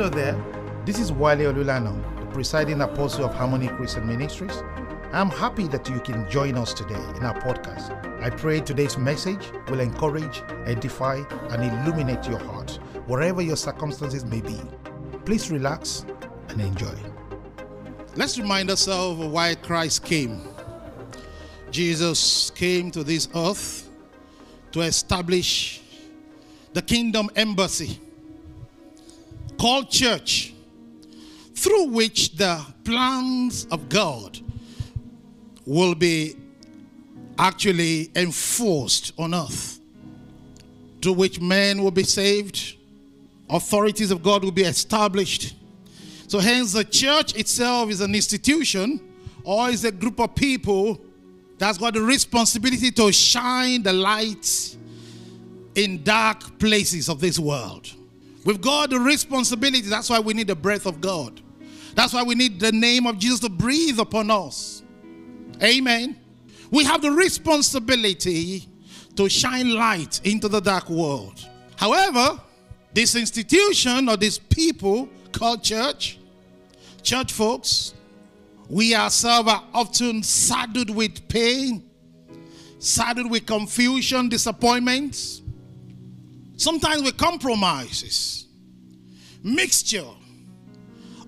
Hello there, this is Wale Olulano, the presiding apostle of Harmony Christian Ministries. I'm happy that you can join us today in our podcast. I pray today's message will encourage, edify, and illuminate your heart, wherever your circumstances may be. Please relax and enjoy. Let's remind ourselves of why Christ came. Jesus came to this earth to establish the kingdom embassy, called church, through which the plans of God will be actually enforced on earth, to which men will be saved, authorities of God will be established. So hence the church itself is an institution, or is a group of people that's got the responsibility to shine the light in dark places of this world. We've got the responsibility. That's why we need the breath of God. That's why we need the name of Jesus to breathe upon us. Amen. We have the responsibility to shine light into the dark world. However, this institution or these people called church, church folks, we ourselves are often saddled with pain, saddled with confusion, disappointments. Sometimes with compromises, mixture,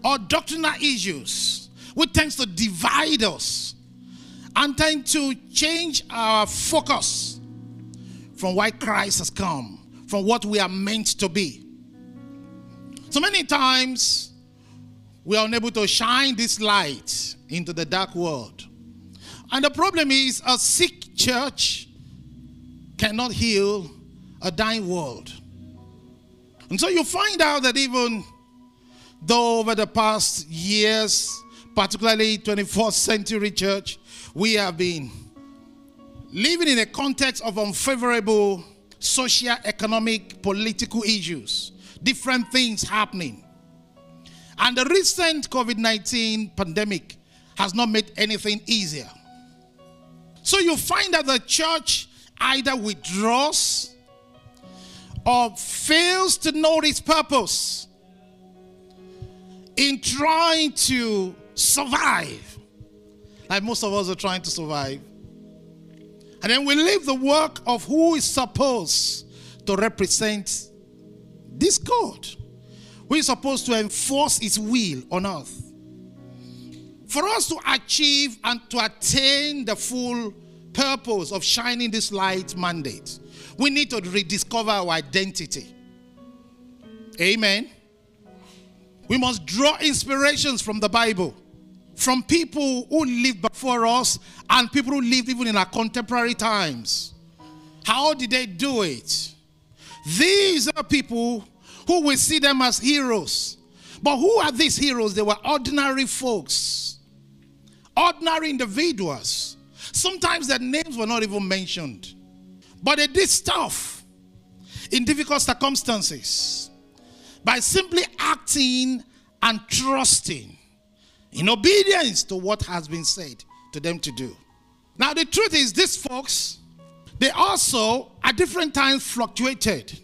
or doctrinal issues, which tends to divide us and tend to change our focus from why Christ has come, from what we are meant to be. So many times, we are unable to shine this light into the dark world. And the problem is, a sick church cannot heal a dying world. And so you find out that even though over the past years, particularly 21st century church, we have been living in a context of unfavorable social, economic, political issues, different things happening. And the recent COVID-19 pandemic has not made anything easier. So you find that the church either withdraws or fails to know its purpose in trying to survive, like most of us are trying to survive. And then we leave the work of who is supposed to represent this God, who is supposed to enforce his will on earth. For us to achieve and to attain the full purpose of shining this light mandate, we need to rediscover our identity. Amen. We must draw inspirations from the Bible, from people who lived before us and people who lived even in our contemporary times. How did they do it? These are people who we see them as heroes. But who are these heroes? They were ordinary folks, ordinary individuals. Sometimes their names were not even mentioned. But they did stuff in difficult circumstances by simply acting and trusting in obedience to what has been said to them to do. Now the truth is, these folks, they also at different times fluctuated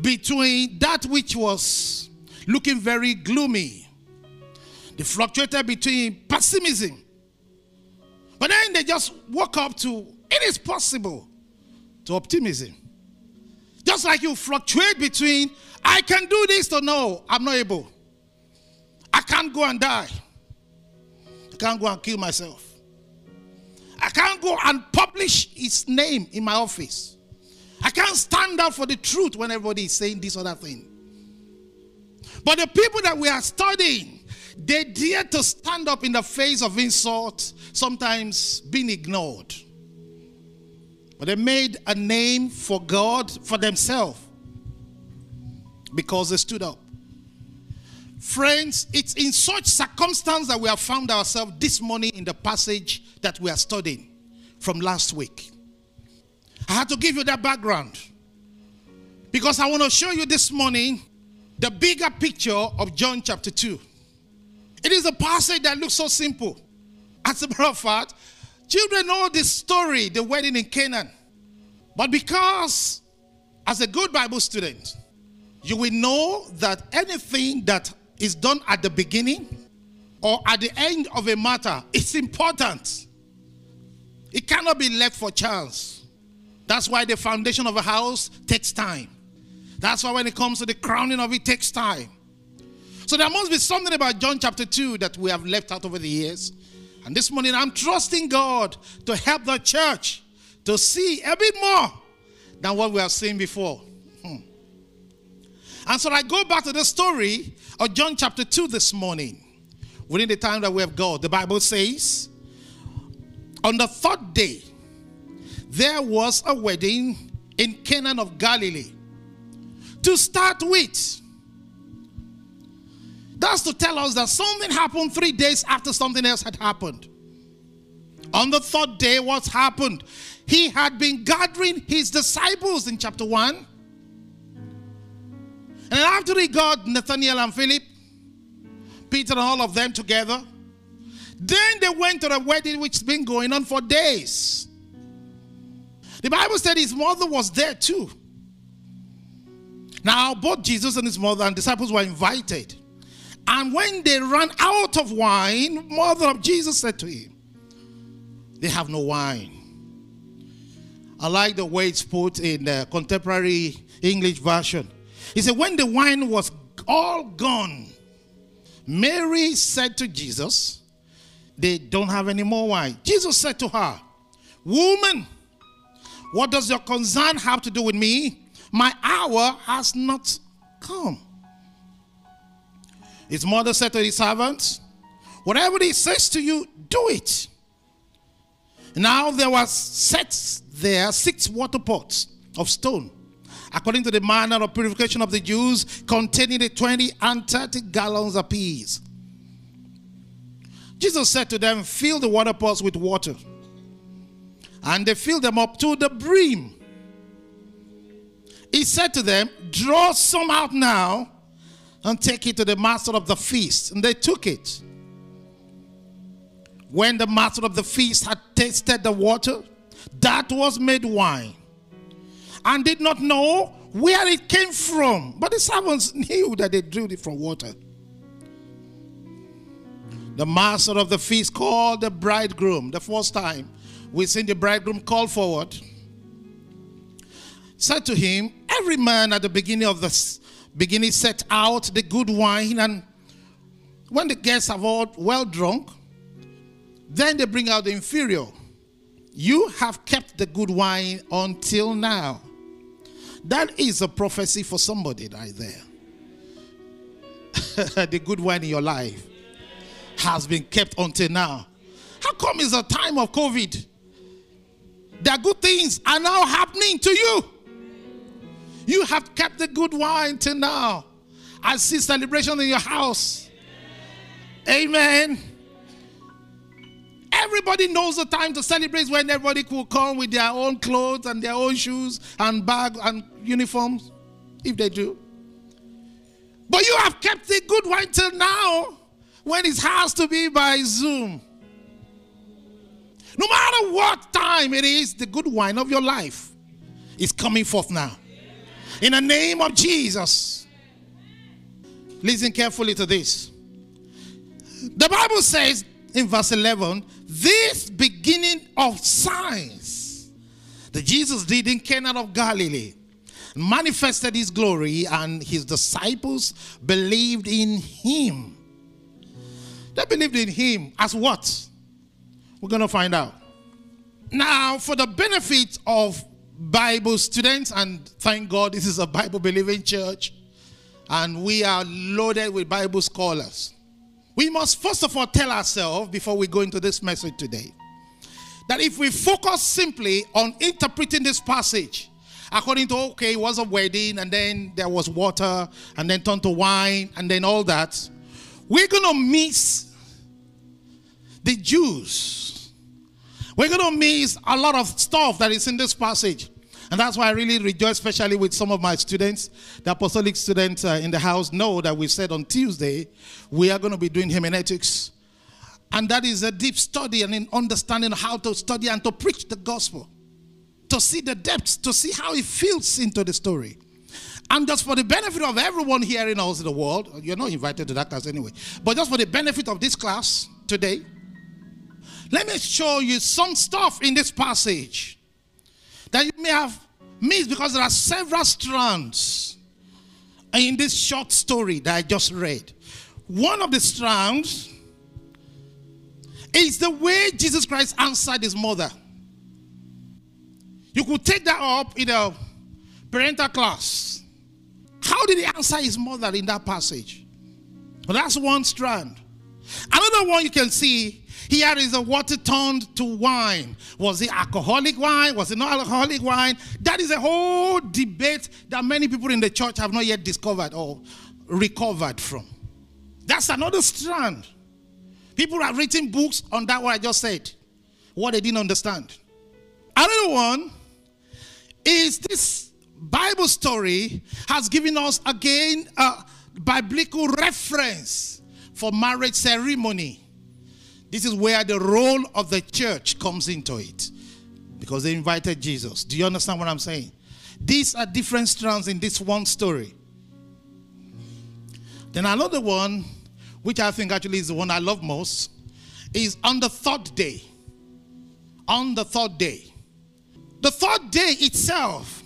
between that which was looking very gloomy. They fluctuated between pessimism. But then they just woke up to, it is possible, to optimism. Just like you fluctuate between, I can do this, to no, I'm not able. I can't go and die. I can't go and kill myself. I can't go and publish his name in my office. I can't stand up for the truth when everybody is saying this or that thing. But the people that we are studying, they dare to stand up in the face of insult, sometimes being ignored. But they made a name for God, for themselves, because they stood up. Friends, it's in such circumstance that we have found ourselves this morning in the passage that we are studying from last week. I had to give you that background because I want to show you this morning the bigger picture of John chapter 2. It is a passage that looks so simple. As a matter of fact, children know this story, the wedding in Canaan. But because, as a good Bible student, you will know that anything that is done at the beginning or at the end of a matter is important. It cannot be left for chance. That's why the foundation of a house takes time. That's why when it comes to the crowning of it, takes time. So there must be something about John chapter 2 that we have left out over the years. And this morning I'm trusting God to help the church to see a bit more than what we have seen before. And so I go back to the story of John chapter 2 this morning. Within the time that we have got, the Bible says, on the third day, there was a wedding in Cana of Galilee. To start with, that's to tell us that something happened 3 days after something else had happened. On the third day, what happened? He had been gathering his disciples in chapter 1. And then after he got Nathaniel and Philip, Peter and all of them together, then they went to the wedding which has been going on for days. The Bible said his mother was there too. Now both Jesus and his mother and disciples were invited. And when they ran out of wine, mother of Jesus said to him, they have no wine. I like the way it's put in the contemporary English version. He said, when the wine was all gone, Mary said to Jesus, they don't have any more wine. Jesus said to her, woman, what does your concern have to do with me? My hour has not come. His mother said to his servants, whatever he says to you, do it. Now there was set there 6 water pots of stone, according to the manner of purification of the Jews, containing the 20 and 30 gallons apiece. Jesus said to them, fill the water pots with water. And they filled them up to the brim. He said to them, draw some out now and take it to the master of the feast. And they took it. When the master of the feast had tasted the water that was made wine, and did not know where it came from, but the servants knew that they drew it from water, the master of the feast called the bridegroom. The first time we seen the bridegroom called forward, said to him, every man at the beginning of the beginning set out the good wine, and when the guests have all well drunk, then they bring out the inferior. You have kept the good wine until now. That is a prophecy for somebody right there. The good wine in your life has been kept until now. How come it's a time of COVID? The good things are now happening to you. You have kept the good wine till now. I see celebration in your house. Amen. Everybody knows the time to celebrate, when everybody could come with their own clothes and their own shoes and bags and uniforms, if they do. But you have kept the good wine till now, when it has to be by Zoom. No matter what time it is, the good wine of your life is coming forth now. In the name of Jesus. Listen carefully to this. The Bible says in verse 11, this beginning of signs that Jesus did in Cana of Galilee manifested his glory, and his disciples believed in him. They believed in him as what? We're going to find out. Now, for the benefit of Bible students, and thank God this is a Bible-believing church, and we are loaded with Bible scholars. We must first of all tell ourselves, before we go into this message today, that if we focus simply on interpreting this passage according to, okay, it was a wedding, and then there was water, and then turned to wine, and then all that, we're going to miss the Jews. We're going to miss a lot of stuff that is in this passage. And that's why I really rejoice, especially with some of my students. The apostolic students in the house know that we said on Tuesday, we are going to be doing hermeneutics. And that is a deep study and in understanding how to study and to preach the gospel. To see the depths, to see how it fits into the story. And just for the benefit of everyone hearing us in the world, you're not invited to that class anyway, but just for the benefit of this class today, let me show you some stuff in this passage that you may have missed, because there are several strands in this short story that I just read. One of the strands is the way Jesus Christ answered his mother. You could take that up in a parental class. How did he answer his mother in that passage? Well, that's one strand. Another one you can see here is the water turned to wine. Was it alcoholic wine? Was it not alcoholic wine? That is a whole debate that many people in the church have not yet discovered or recovered from. That's another strand. People have written books on that, what I just said, what they didn't understand. Another one is this Bible story has given us again a biblical reference for marriage ceremony. This is where the role of the church comes into it, because they invited Jesus. Do you understand what I'm saying? These are different strands in this one story. Then another one, which I think actually is the one I love most, is on the third day. On the third day. The third day itself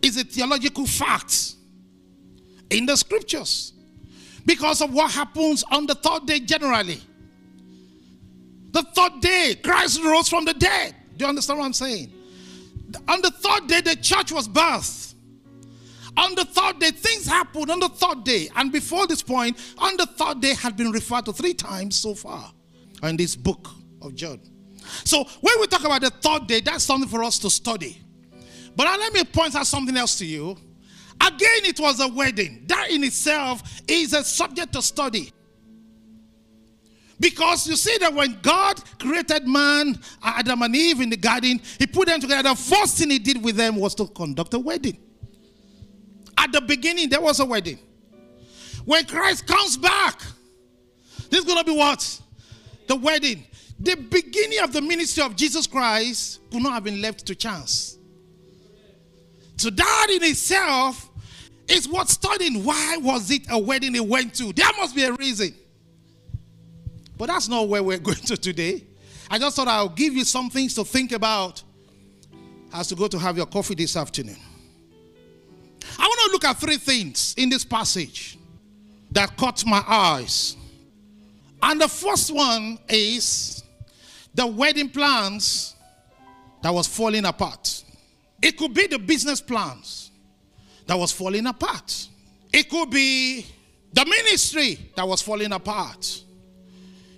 is a theological fact in the scriptures, because of what happens on the third day generally. The third day, Christ rose from the dead. Do you understand what I'm saying? On the third day, the church was birthed. On the third day, things happened on the third day. And before this point, on the third day had been referred to 3 times so far in this book of John. So when we talk about the third day, that's something for us to study. But now let me point out something else to you. Again, it was a wedding. That in itself is a subject to study. Because you see that when God created man, Adam and Eve in the garden, he put them together. The first thing he did with them was to conduct a wedding. At the beginning, there was a wedding. When Christ comes back, this is going to be what? The wedding. The beginning of the ministry of Jesus Christ could not have been left to chance. So that in itself is what studying. Why was it a wedding he went to? There must be a reason. But that's not where we're going to today. I just thought I'll give you some things to think about as you go to have your coffee this afternoon. I want to look at 3 things in this passage that caught my eyes. And the first one is the wedding plans that was falling apart. It could be the business plans that was falling apart. It could be the ministry that was falling apart.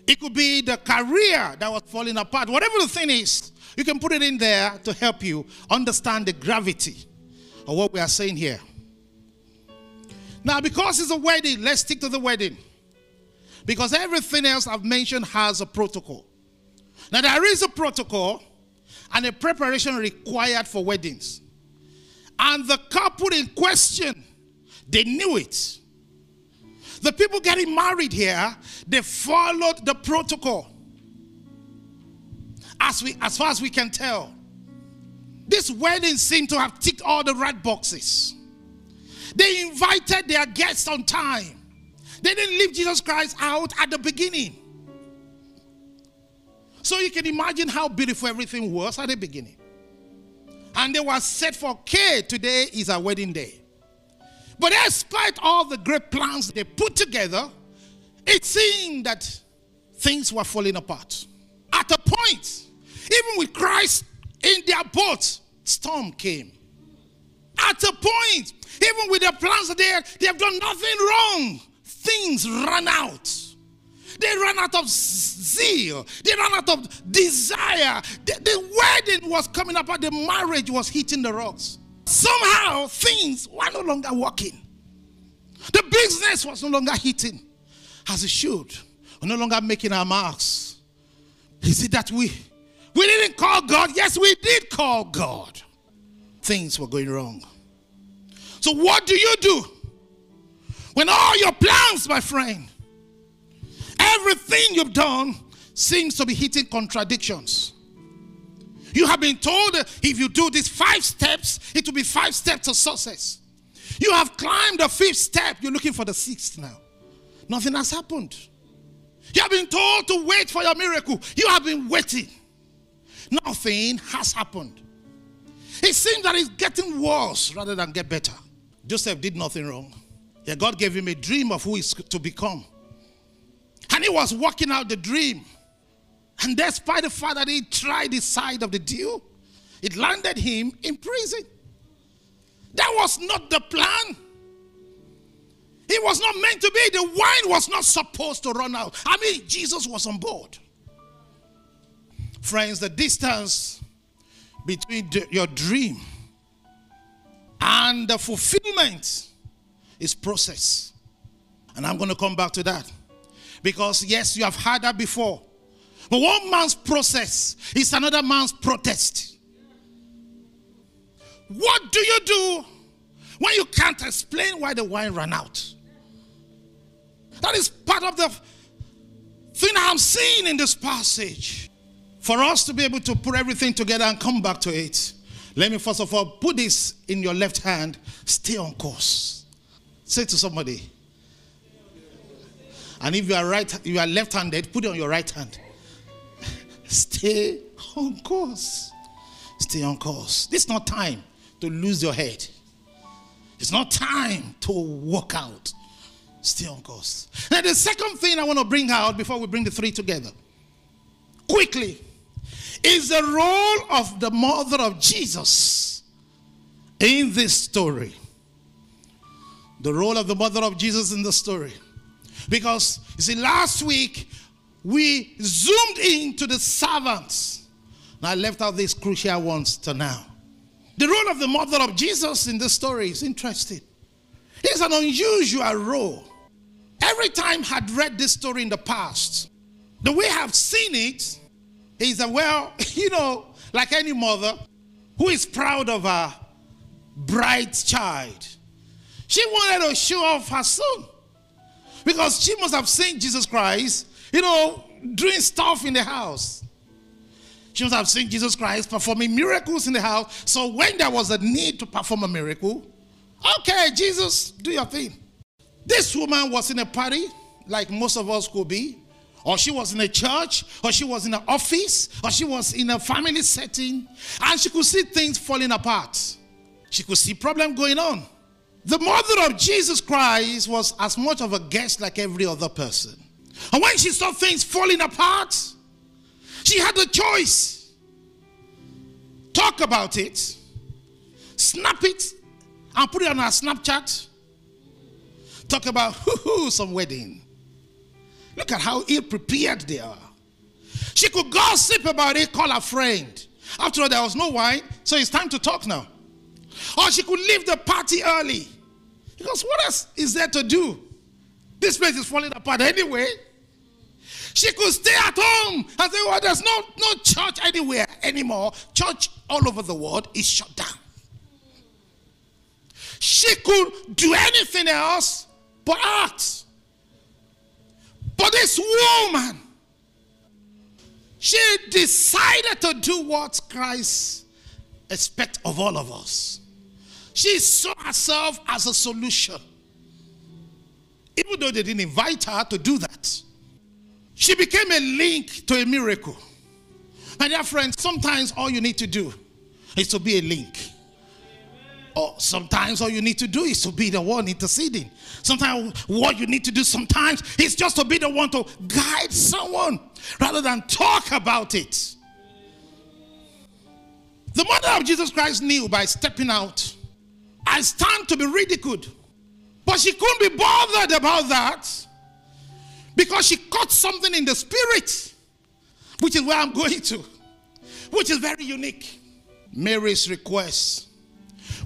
It could be the career that was falling apart. Whatever the thing is, you can put it in there to help you understand the gravity of what we are saying here. Now, because it's a wedding, let's stick to the wedding. Because everything else I've mentioned has a protocol. Now, there is a protocol and a preparation required for weddings. And the couple in question, they knew it. The people getting married here, they followed the protocol. As far as we can tell, this wedding seemed to have ticked all the right boxes. They invited their guests on time. They didn't leave Jesus Christ out at the beginning. So you can imagine how beautiful everything was at the beginning. And they were set for, okay, today is our wedding day. But despite all the great plans they put together, it seemed that things were falling apart. At a point, even with Christ in their boat, storm came. At a point, even with their plans there, they have done nothing wrong. Things ran out. They ran out of zeal. They ran out of desire. The wedding was coming apart. The marriage was hitting the rocks. Somehow, things were no longer working. The business was no longer hitting as it should. We're no longer making our marks. Is it that we didn't call God? Yes, we did call God. Things were going wrong. So what do you do when all your plans, my friend, everything you've done seems to be hitting contradictions? You have been told if you do these 5 steps, it will be 5 steps of success. You have climbed the 5th step. You're looking for the 6th now. Nothing has happened. You have been told to wait for your miracle. You have been waiting. Nothing has happened. It seems that it's getting worse rather than get better. Joseph did nothing wrong. Yet God gave him a dream of who he's to become. And he was working out the dream. And despite the fact that he tried his side of the deal, it landed him in prison. That was not the plan. It was not meant to be. The wine was not supposed to run out. I mean, Jesus was on board. Friends, the distance between your dream and the fulfillment is process. And I'm going to come back to that. Because yes, you have heard that before. But one man's process is another man's protest. What do you do when you can't explain why the wine ran out? That is part of the thing I'm seeing in this passage. For us to be able to put everything together and come back to it, let me first of all put this in your left hand. Stay on course. Say to somebody. And if you are left-handed, put it on your right hand. Stay on course. Stay on course. This is not time to lose your head. It's not time to walk out. Stay on course. Now the second thing I want to bring out before we bring the three together, quickly, is the role of the mother of Jesus in this story. The role of the mother of Jesus in the story. Because, you see, last week, we zoomed into the servants. And I left out these crucial ones to now. The role of the mother of Jesus in this story is interesting. It's an unusual role. Every time I'd read this story in the past, the way I've seen it is that, well, you know, like any mother who is proud of her bright child, she wanted to show off her son. Because she must have seen Jesus Christ, you know, doing stuff in the house. She must have seen Jesus Christ performing miracles in the house. So when there was a need to perform a miracle, okay, Jesus, do your thing. This woman was in a party, like most of us could be. Or she was in a church, or she was in an office, or she was in a family setting. And she could see things falling apart. She could see problems going on. The mother of Jesus Christ was as much of a guest like every other person. And when she saw things falling apart, she had a choice. Talk about it, snap it, and put it on her Snapchat. Talk about some wedding. Look at how ill-prepared they are. She could gossip about it, call her friend. After all, there was no wine, so it's time to talk now. Or she could leave the party early. Because what else is there to do? This place is falling apart anyway. She could stay at home and say, well, there's no church anywhere anymore. Church all over the world is shut down. She could do anything else but act. But this woman, she decided to do what Christ expects of all of us. She saw herself as a solution. Even though they didn't invite her to do that, she became a link to a miracle. My dear friends, sometimes all you need to do is to be a link. Or sometimes all you need to do is to be the one interceding. Sometimes what you need to do sometimes is just to be the one to guide someone rather than talk about it. The mother of Jesus Christ knew by stepping out, I stand to be ridiculed. But she couldn't be bothered about that because she caught something in the spirit, which is where I'm going to, which is very unique. Mary's request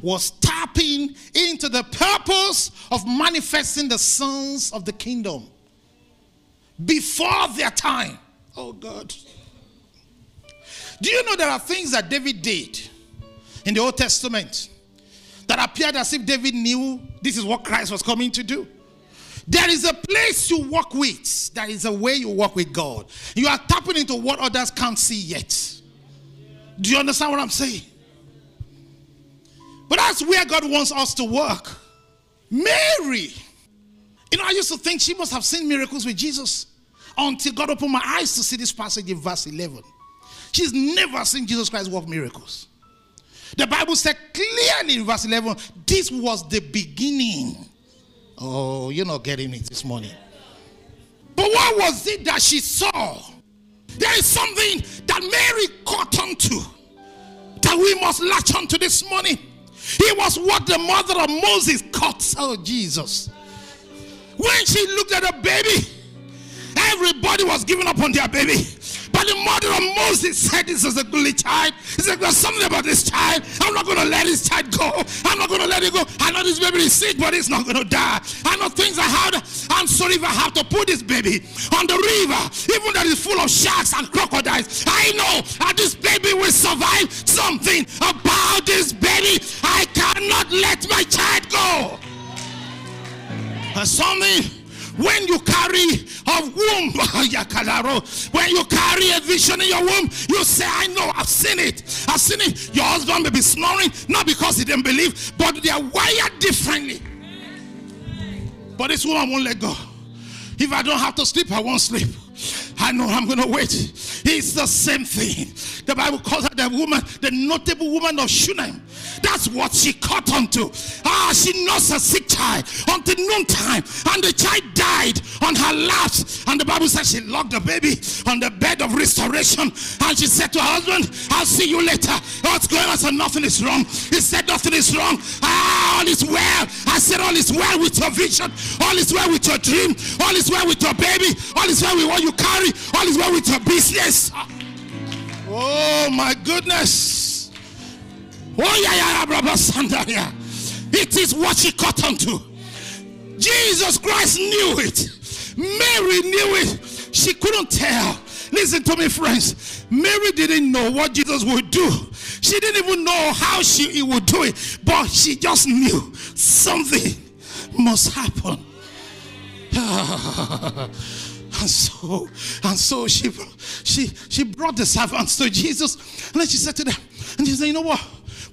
was tapping into the purpose of manifesting the sons of the kingdom before their time. Oh, God. Do you know there are things that David did in the Old Testament that appeared as if David knew this is what Christ was coming to do? There is a place you walk with. There is a way you walk with God. You are tapping into what others can't see yet. Do you understand what I'm saying? But that's where God wants us to work. Mary. You know, I used to think she must have seen miracles with Jesus until God opened my eyes to see this passage in verse 11. She's never seen Jesus Christ work miracles. The Bible said clearly in verse 11, this was the beginning. Oh, you're not getting it this morning. But what was it that she saw? There is something that Mary caught onto that we must latch onto this morning. It was what the mother of Moses caught. Oh, Jesus. When she looked at the baby, everybody was giving up on their baby. But the mother of Moses said, this is a good child. He said, there's something about this child. I'm not going to let this child go. I'm not going to let it go. I know this baby is sick, but it's not going to die. I know things I have. I'm sorry if I have to put this baby on the river, even that is full of sharks and crocodiles. I know that this baby will survive. Something about this baby. I cannot let my child go. And something. When you carry a womb, when you carry a vision in your womb, you say, I know, I've seen it. I've seen it. Your husband may be snoring, not because he didn't believe, but they are wired differently. But this woman won't let go. If I don't have to sleep, I won't sleep. I know I'm going to wait. It's the same thing. The Bible calls her the woman, the notable woman of Shunem. That's what she caught onto. Ah, she nursed a sick child until noontime, and the child died on her lap. And the Bible says she locked the baby on the bed of restoration, and she said to her husband, I'll see you later. What's going on? I said, nothing is wrong. He said, nothing is wrong. Ah, all is well. I said, all is well with your vision. All is well with your dream. All is well with your baby. All is well with what you carry. All is well with your business. Oh, my goodness. Oh, yeah, Brother Sandaria. It is what she caught onto. Jesus Christ knew it. Mary knew it. She couldn't tell. Listen to me, friends. Mary didn't know what Jesus would do. She didn't even know how he would do it. But she just knew something must happen. And so she brought the servants to Jesus. And then she said to them, and she said, you know what?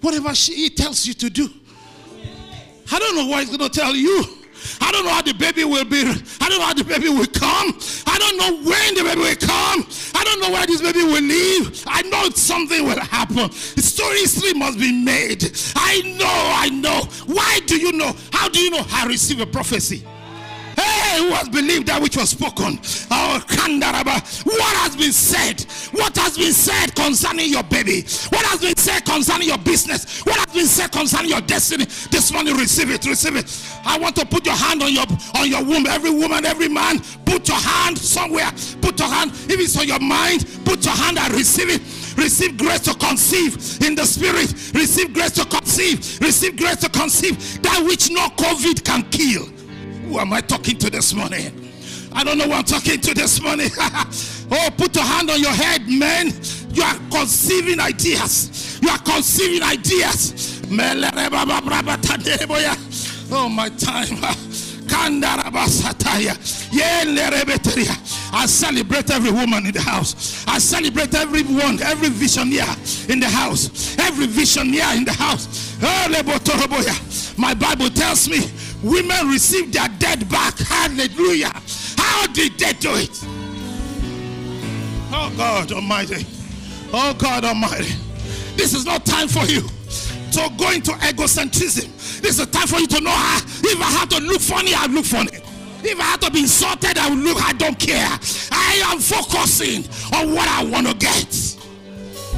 Whatever he tells you to do. I don't know what he's going to tell you. I don't know how the baby will be. I don't know how the baby will come. I don't know when the baby will come. I don't know where this baby will live. I know something will happen. History must be made. I know. Why do you know? How do you know? I receive a prophecy. Hey, who has believed that which was spoken? Oh, Kandaraba. What has been said? What has been said concerning your baby? What has been said concerning your business? What has been said concerning your destiny? This morning, receive it. I want to put your hand on your womb. Every woman, every man, put your hand somewhere. Put your hand. If it's on your mind, put your hand and receive it. Receive grace to conceive in the spirit. Receive grace to conceive. Receive grace to conceive that which no COVID can kill. Who am I talking to this morning? I don't know who I'm talking to this morning. Oh, put a hand on your head, man. You are conceiving ideas. You are conceiving ideas. Oh, my time. I celebrate every woman in the house. I celebrate everyone, every visionary in the house. Every visionary in the house. My Bible tells me women received their dead back. Hallelujah. How did they do it? Oh God Almighty. Oh God Almighty. This is not time for you to go into egocentrism. This is time for you to know, if I have to look funny, I'll look funny. If I have to be insulted, I will look. I don't care. I am focusing on what I want to get.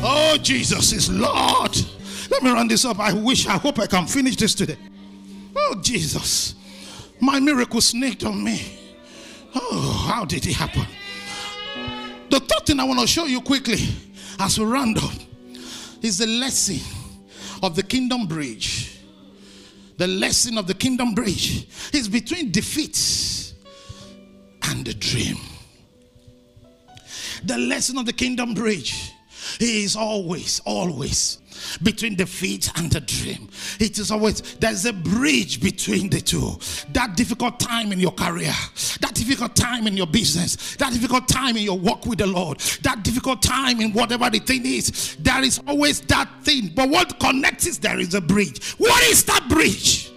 Oh, Jesus is Lord. Let me run this up. I hope I can finish this today. Oh, Jesus, my miracle sneaked on me. Oh, how did it happen? The third thing I want to show you quickly as we round up is the lesson of the kingdom bridge. The lesson of the kingdom bridge is between defeat and the dream. The lesson of the kingdom bridge is always between the feet and the dream. It is always, there's a bridge between the two. That difficult time in your career, that difficult time in your business, that difficult time in your walk with the Lord, that difficult time in whatever the thing is, there is always that thing. But what connects is there is a bridge. What is that bridge?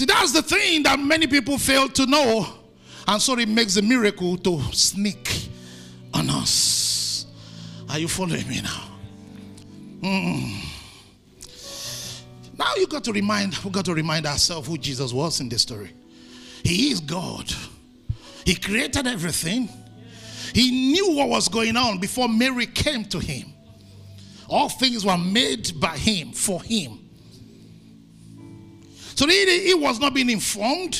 See, that's the thing that many people fail to know. And so it makes the miracle to sneak on us. Are you following me now? Now you got to remind ourselves who Jesus was in this story. He is God. He created everything. He knew what was going on before Mary came to him. All things were made by him, for him. So he was not being informed.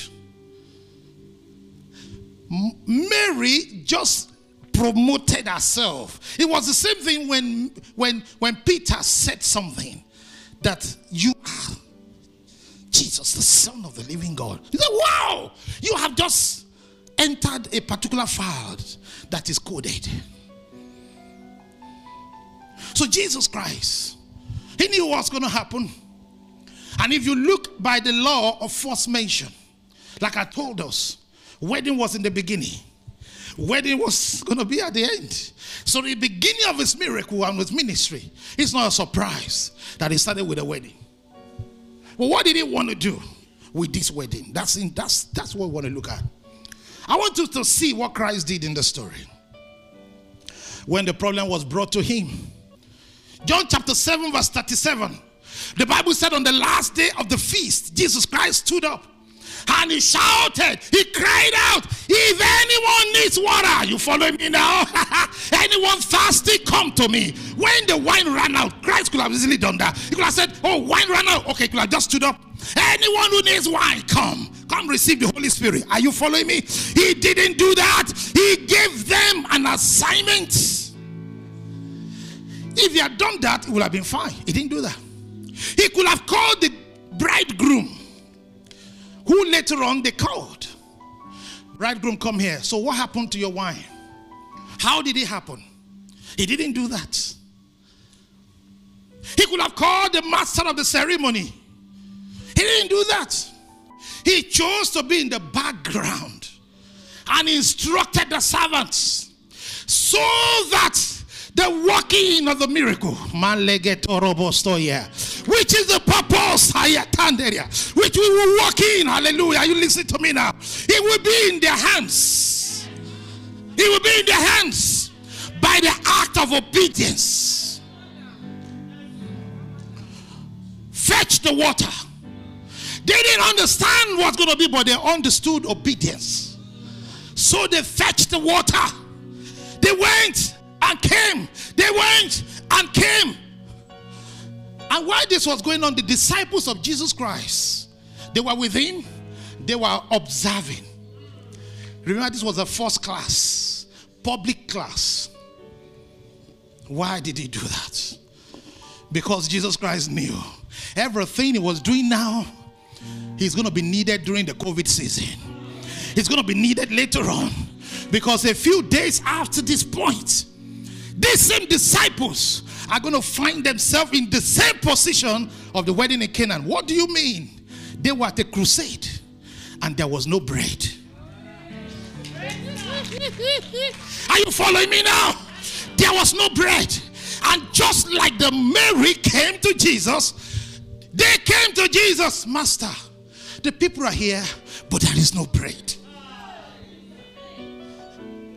Mary just promoted herself. It was the same thing when Peter said something, that you are Jesus, the Son of the living God. He said, wow, you have just entered a particular file that is coded. So Jesus Christ, he knew what's going to happen. And if you look by the law of first mention, like I told us, wedding was in the beginning. Wedding was going to be at the end. So the beginning of his miracle and his ministry, it's not a surprise that he started with a wedding. But what did he want to do with this wedding? That's what we want to look at. I want you to see what Christ did in the story. When the problem was brought to him. John chapter 7 verse 37. The Bible said on the last day of the feast, Jesus Christ stood up and he shouted, he cried out, if anyone needs water, you follow me now? Anyone thirsty, come to me. When the wine ran out, Christ could have easily done that. He could have said, oh, wine ran out. Okay, he could have just stood up. Anyone who needs wine, come. Come receive the Holy Spirit. Are you following me? He didn't do that. He gave them an assignment. If he had done that, it would have been fine. He didn't do that. He could have called the bridegroom, who later on they called. Bridegroom, come here. So what happened to your wine? How did it happen? He didn't do that. He could have called the master of the ceremony. He didn't do that. He chose to be in the background and instructed the servants so that the working of the miracle, which is the purpose, which we will walk in, hallelujah, are you listening to me now? It will be in their hands. It will be in their hands by the act of obedience. Fetch the water. They didn't understand what's going to be, but they understood obedience. So they fetched the water. They went and came. They went and came. And while this was going on, the disciples of Jesus Christ, they were with him. They were observing. Remember, this was a first class, public class. Why did he do that? Because Jesus Christ knew everything he was doing now, he's going to be needed during the COVID season. He's going to be needed later on. Because a few days after this point, these same disciples are going to find themselves in the same position of the wedding in Canaan. What do you mean? They were at a crusade and there was no bread. Are you following me now? There was no bread. And just like the Mary came to Jesus, they came to Jesus, Master, the people are here, but there is no bread.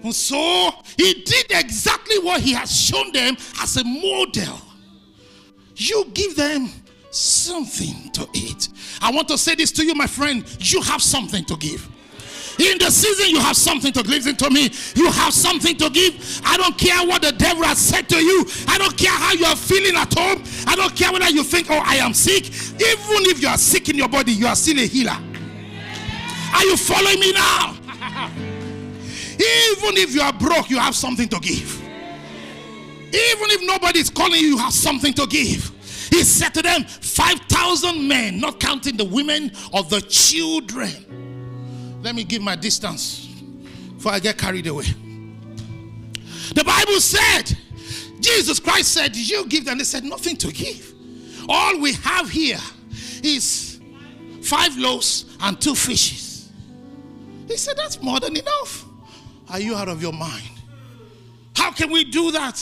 And so he did exactly what he has shown them as a model. You give them something to eat. I want to say this to you, my friend. You have something to give. In the season, you have something to give. Listen to me. You have something to give. I don't care what the devil has said to you. I don't care how you are feeling at home. I don't care whether you think, oh, I am sick. Even if you are sick in your body, you are still a healer. Are you following me now? Even if you are broke, you have something to give. Even if nobody is calling you, you have something to give. He said to them, 5,000 men, not counting the women or the children. Let me give my distance before I get carried away. The Bible said, Jesus Christ said, you give them. They said, nothing to give. All we have here is 5 loaves and 2 fishes. He said, that's more than enough. Are you out of your mind? How can we do that?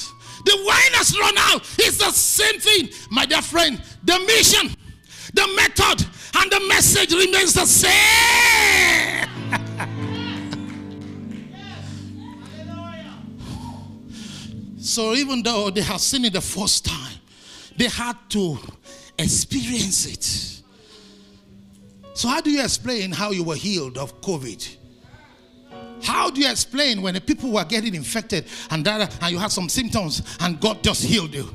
The wine has run out. It's the same thing. My dear friend, the mission, the method and the message remains the same. So even though they have seen it the first time, they had to experience it. So how do you explain how you were healed of COVID? How do you explain when the people were getting infected and you had some symptoms and God just healed you?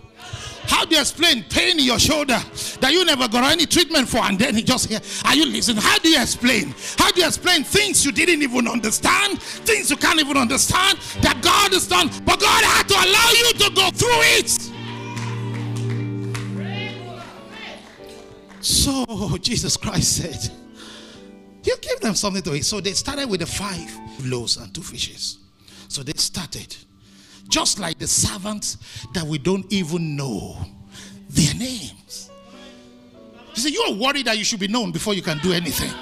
How do you explain pain in your shoulder that you never got any treatment for and then he just healed? Are you listening? How do you explain? How do you explain things you didn't even understand, things you can't even understand that God has done, but God had to allow you to go through it? So Jesus Christ said, you give them something to eat. So they started with the 5 loaves and 2 fishes. So they started. Just like the servants that we don't even know their names. You see, you are worried that you should be known before you can do anything.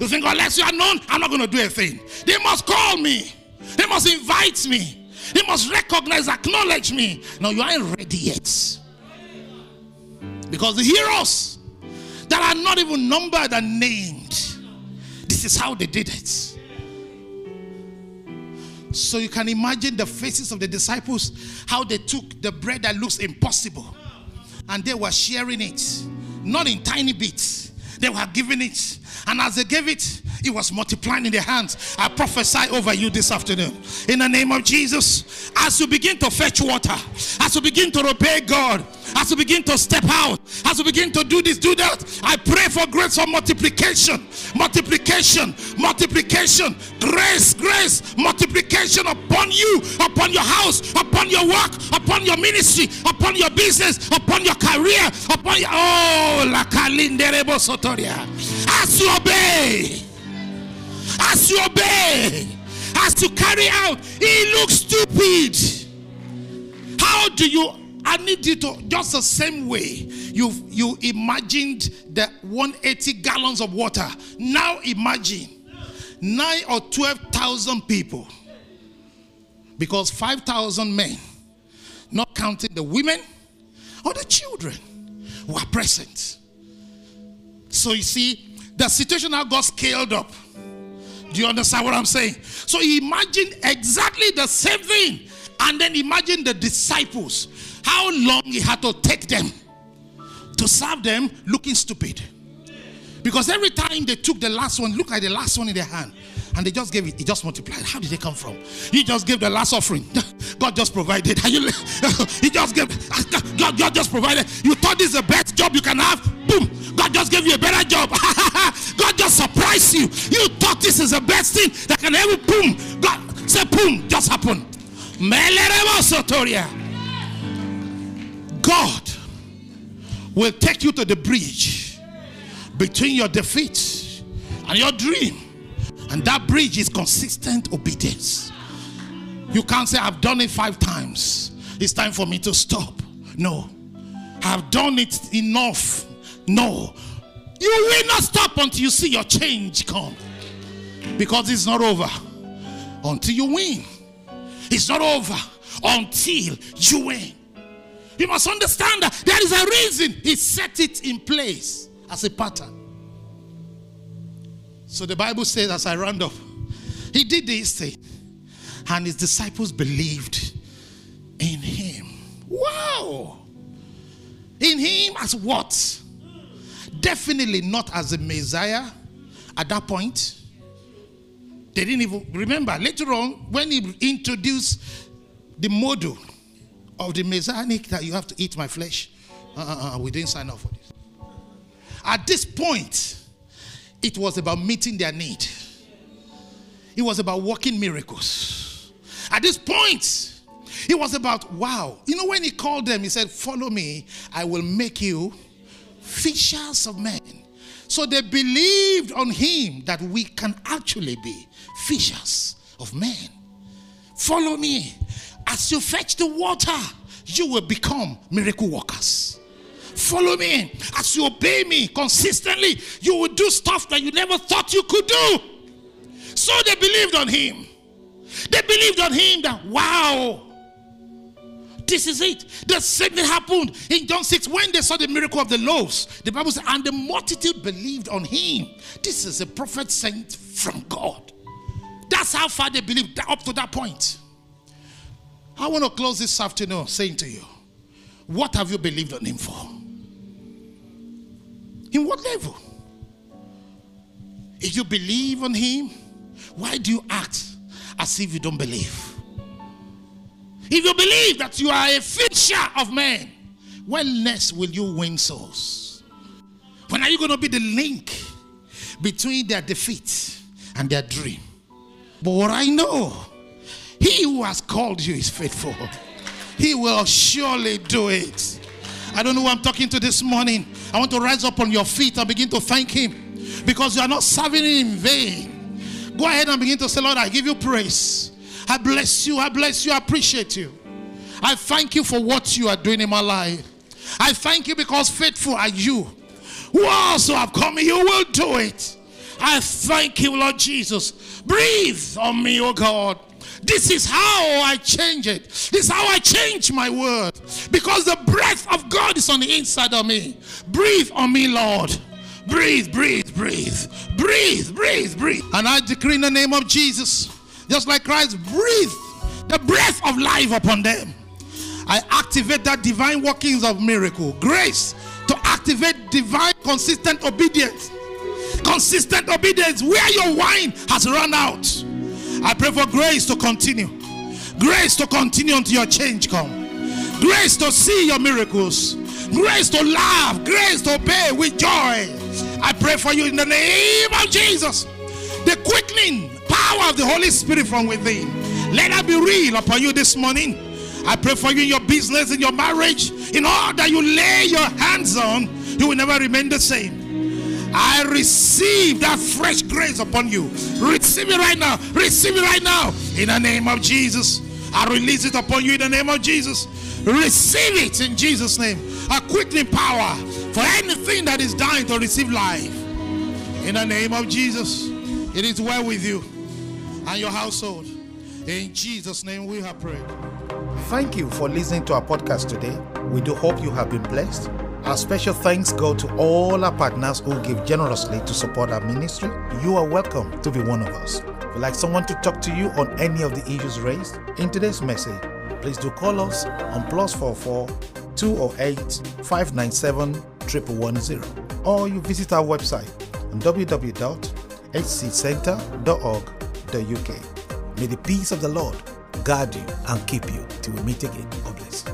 You think, unless you are known, I'm not going to do a thing. They must call me. They must invite me. They must recognize, acknowledge me. No, you aren't ready yet. Because the heroes that are not even numbered and named, this is how they did it. So you can imagine the faces of the disciples, how they took the bread that looks impossible and they were sharing it, not in tiny bits. They were giving it, and as they gave it, it was multiplying in their hands. I prophesy over you this afternoon in the name of Jesus. As you begin to fetch water, as you begin to obey God, as you begin to step out, as you begin to do this, do that, I pray for grace for multiplication, multiplication, multiplication, grace, grace, multiplication upon you, upon your house, upon your work, upon your ministry, upon your business, upon your career, upon your la calinderebo sotoria. As you obey, as you obey, as you carry out, he looks stupid. How do you? I need you to, just the same way you imagined the 180 gallons of water. Now imagine 9 or 12,000 people, because 5,000 men, not counting the women or the children, were present. So you see the situation now got scaled up. Do you understand what I'm saying? So imagine exactly the same thing, and then imagine the disciples, how long it had to take them to serve them looking stupid. Because every time they took the last one, look at the last one in their hand, and they just gave it, it just multiplied. How did they come from? He just gave the last offering. God just provided. He just gave. God just provided. You thought this is the best job you can have? Boom. God just gave you a better job. God just surprised you. You thought this is the best thing that can ever, boom. God said, boom, just happened. God will take you to the bridge between your defeat and your dream. And that bridge is consistent obedience. You can't say, I've done it 5 times. It's time for me to stop. No. I've done it enough. No. You will not stop until you see your change come. Because it's not over until you win. It's not over until you win. You must understand that there is a reason he set it in place as a pattern. So the Bible says, as I round up, he did this thing and his disciples believed in him. Wow! In him as what? Definitely not as a Messiah at that point. They didn't even remember. Later on, when he introduced the model of the Messianic, that you have to eat my flesh, we didn't sign up for this. At this point, it was about meeting their need. It was about working miracles. At this point, it was about, wow. You know, when he called them, he said, follow me, I will make you fishers of men. So they believed on him that we can actually be fishers of men. Follow me. As you fetch the water, you will become miracle workers. Follow me. As you obey me consistently, you will do stuff that you never thought you could do. So they believed on him. They believed on him that, wow, This is it. The same thing happened in John 6 when they saw the miracle of the loaves. The Bible says, and the multitude believed on him. This is a prophet sent from God. That's how far they believed up to that point. I want to close this afternoon saying to you, what have you believed on him for? In what level? If you believe on him, why do you act as if you don't believe? If you believe that you are a fisher of men, when next will you win souls? When are you going to be the link between their defeat and their dream? But what I know, he who has called you is faithful. He will surely do it. I don't know who I'm talking to this morning. I want to rise up on your feet and begin to thank him, because you are not serving him in vain. Go ahead and begin to say, Lord, I give you praise. I bless you. I bless you. I appreciate you. I thank you for what you are doing in my life. I thank you because faithful are you, who also have come. You will do it. I thank you, Lord Jesus. Breathe on me, oh God. This is how I change it. This is how I change my word. Because the breath of God is on the inside of me. Breathe on me, Lord. Breathe, breathe, breathe. Breathe, breathe, breathe. And I decree in the name of Jesus, just like Christ, breathe the breath of life upon them. I activate that divine workings of miracle. Grace to activate divine consistent obedience. Consistent obedience where your wine has run out. I pray for grace to continue. Grace to continue until your change comes. Grace to see your miracles. Grace to laugh. Grace to obey with joy. I pray for you in the name of Jesus. The quickening power of the Holy Spirit from within. Let that be real upon you this morning. I pray for you in your business, in your marriage, in all that you lay your hands on, you will never remain the same. I receive that fresh grace upon you. Receive it right now. Receive it right now. In the name of Jesus. I release it upon you in the name of Jesus. Receive it in Jesus' name. A quickening power for anything that is dying to receive life. In the name of Jesus. It is well with you and your household. In Jesus' name we have prayed. Thank you for listening to our podcast today. We do hope you have been blessed. Our special thanks go to all our partners who give generously to support our ministry. You are welcome to be one of us. If you'd like someone to talk to you on any of the issues raised in today's message, please do call us on +44 208 597 1110, or you visit our website on www.hccenter.org.uk. May the peace of the Lord guard you and keep you till we meet again. God bless you.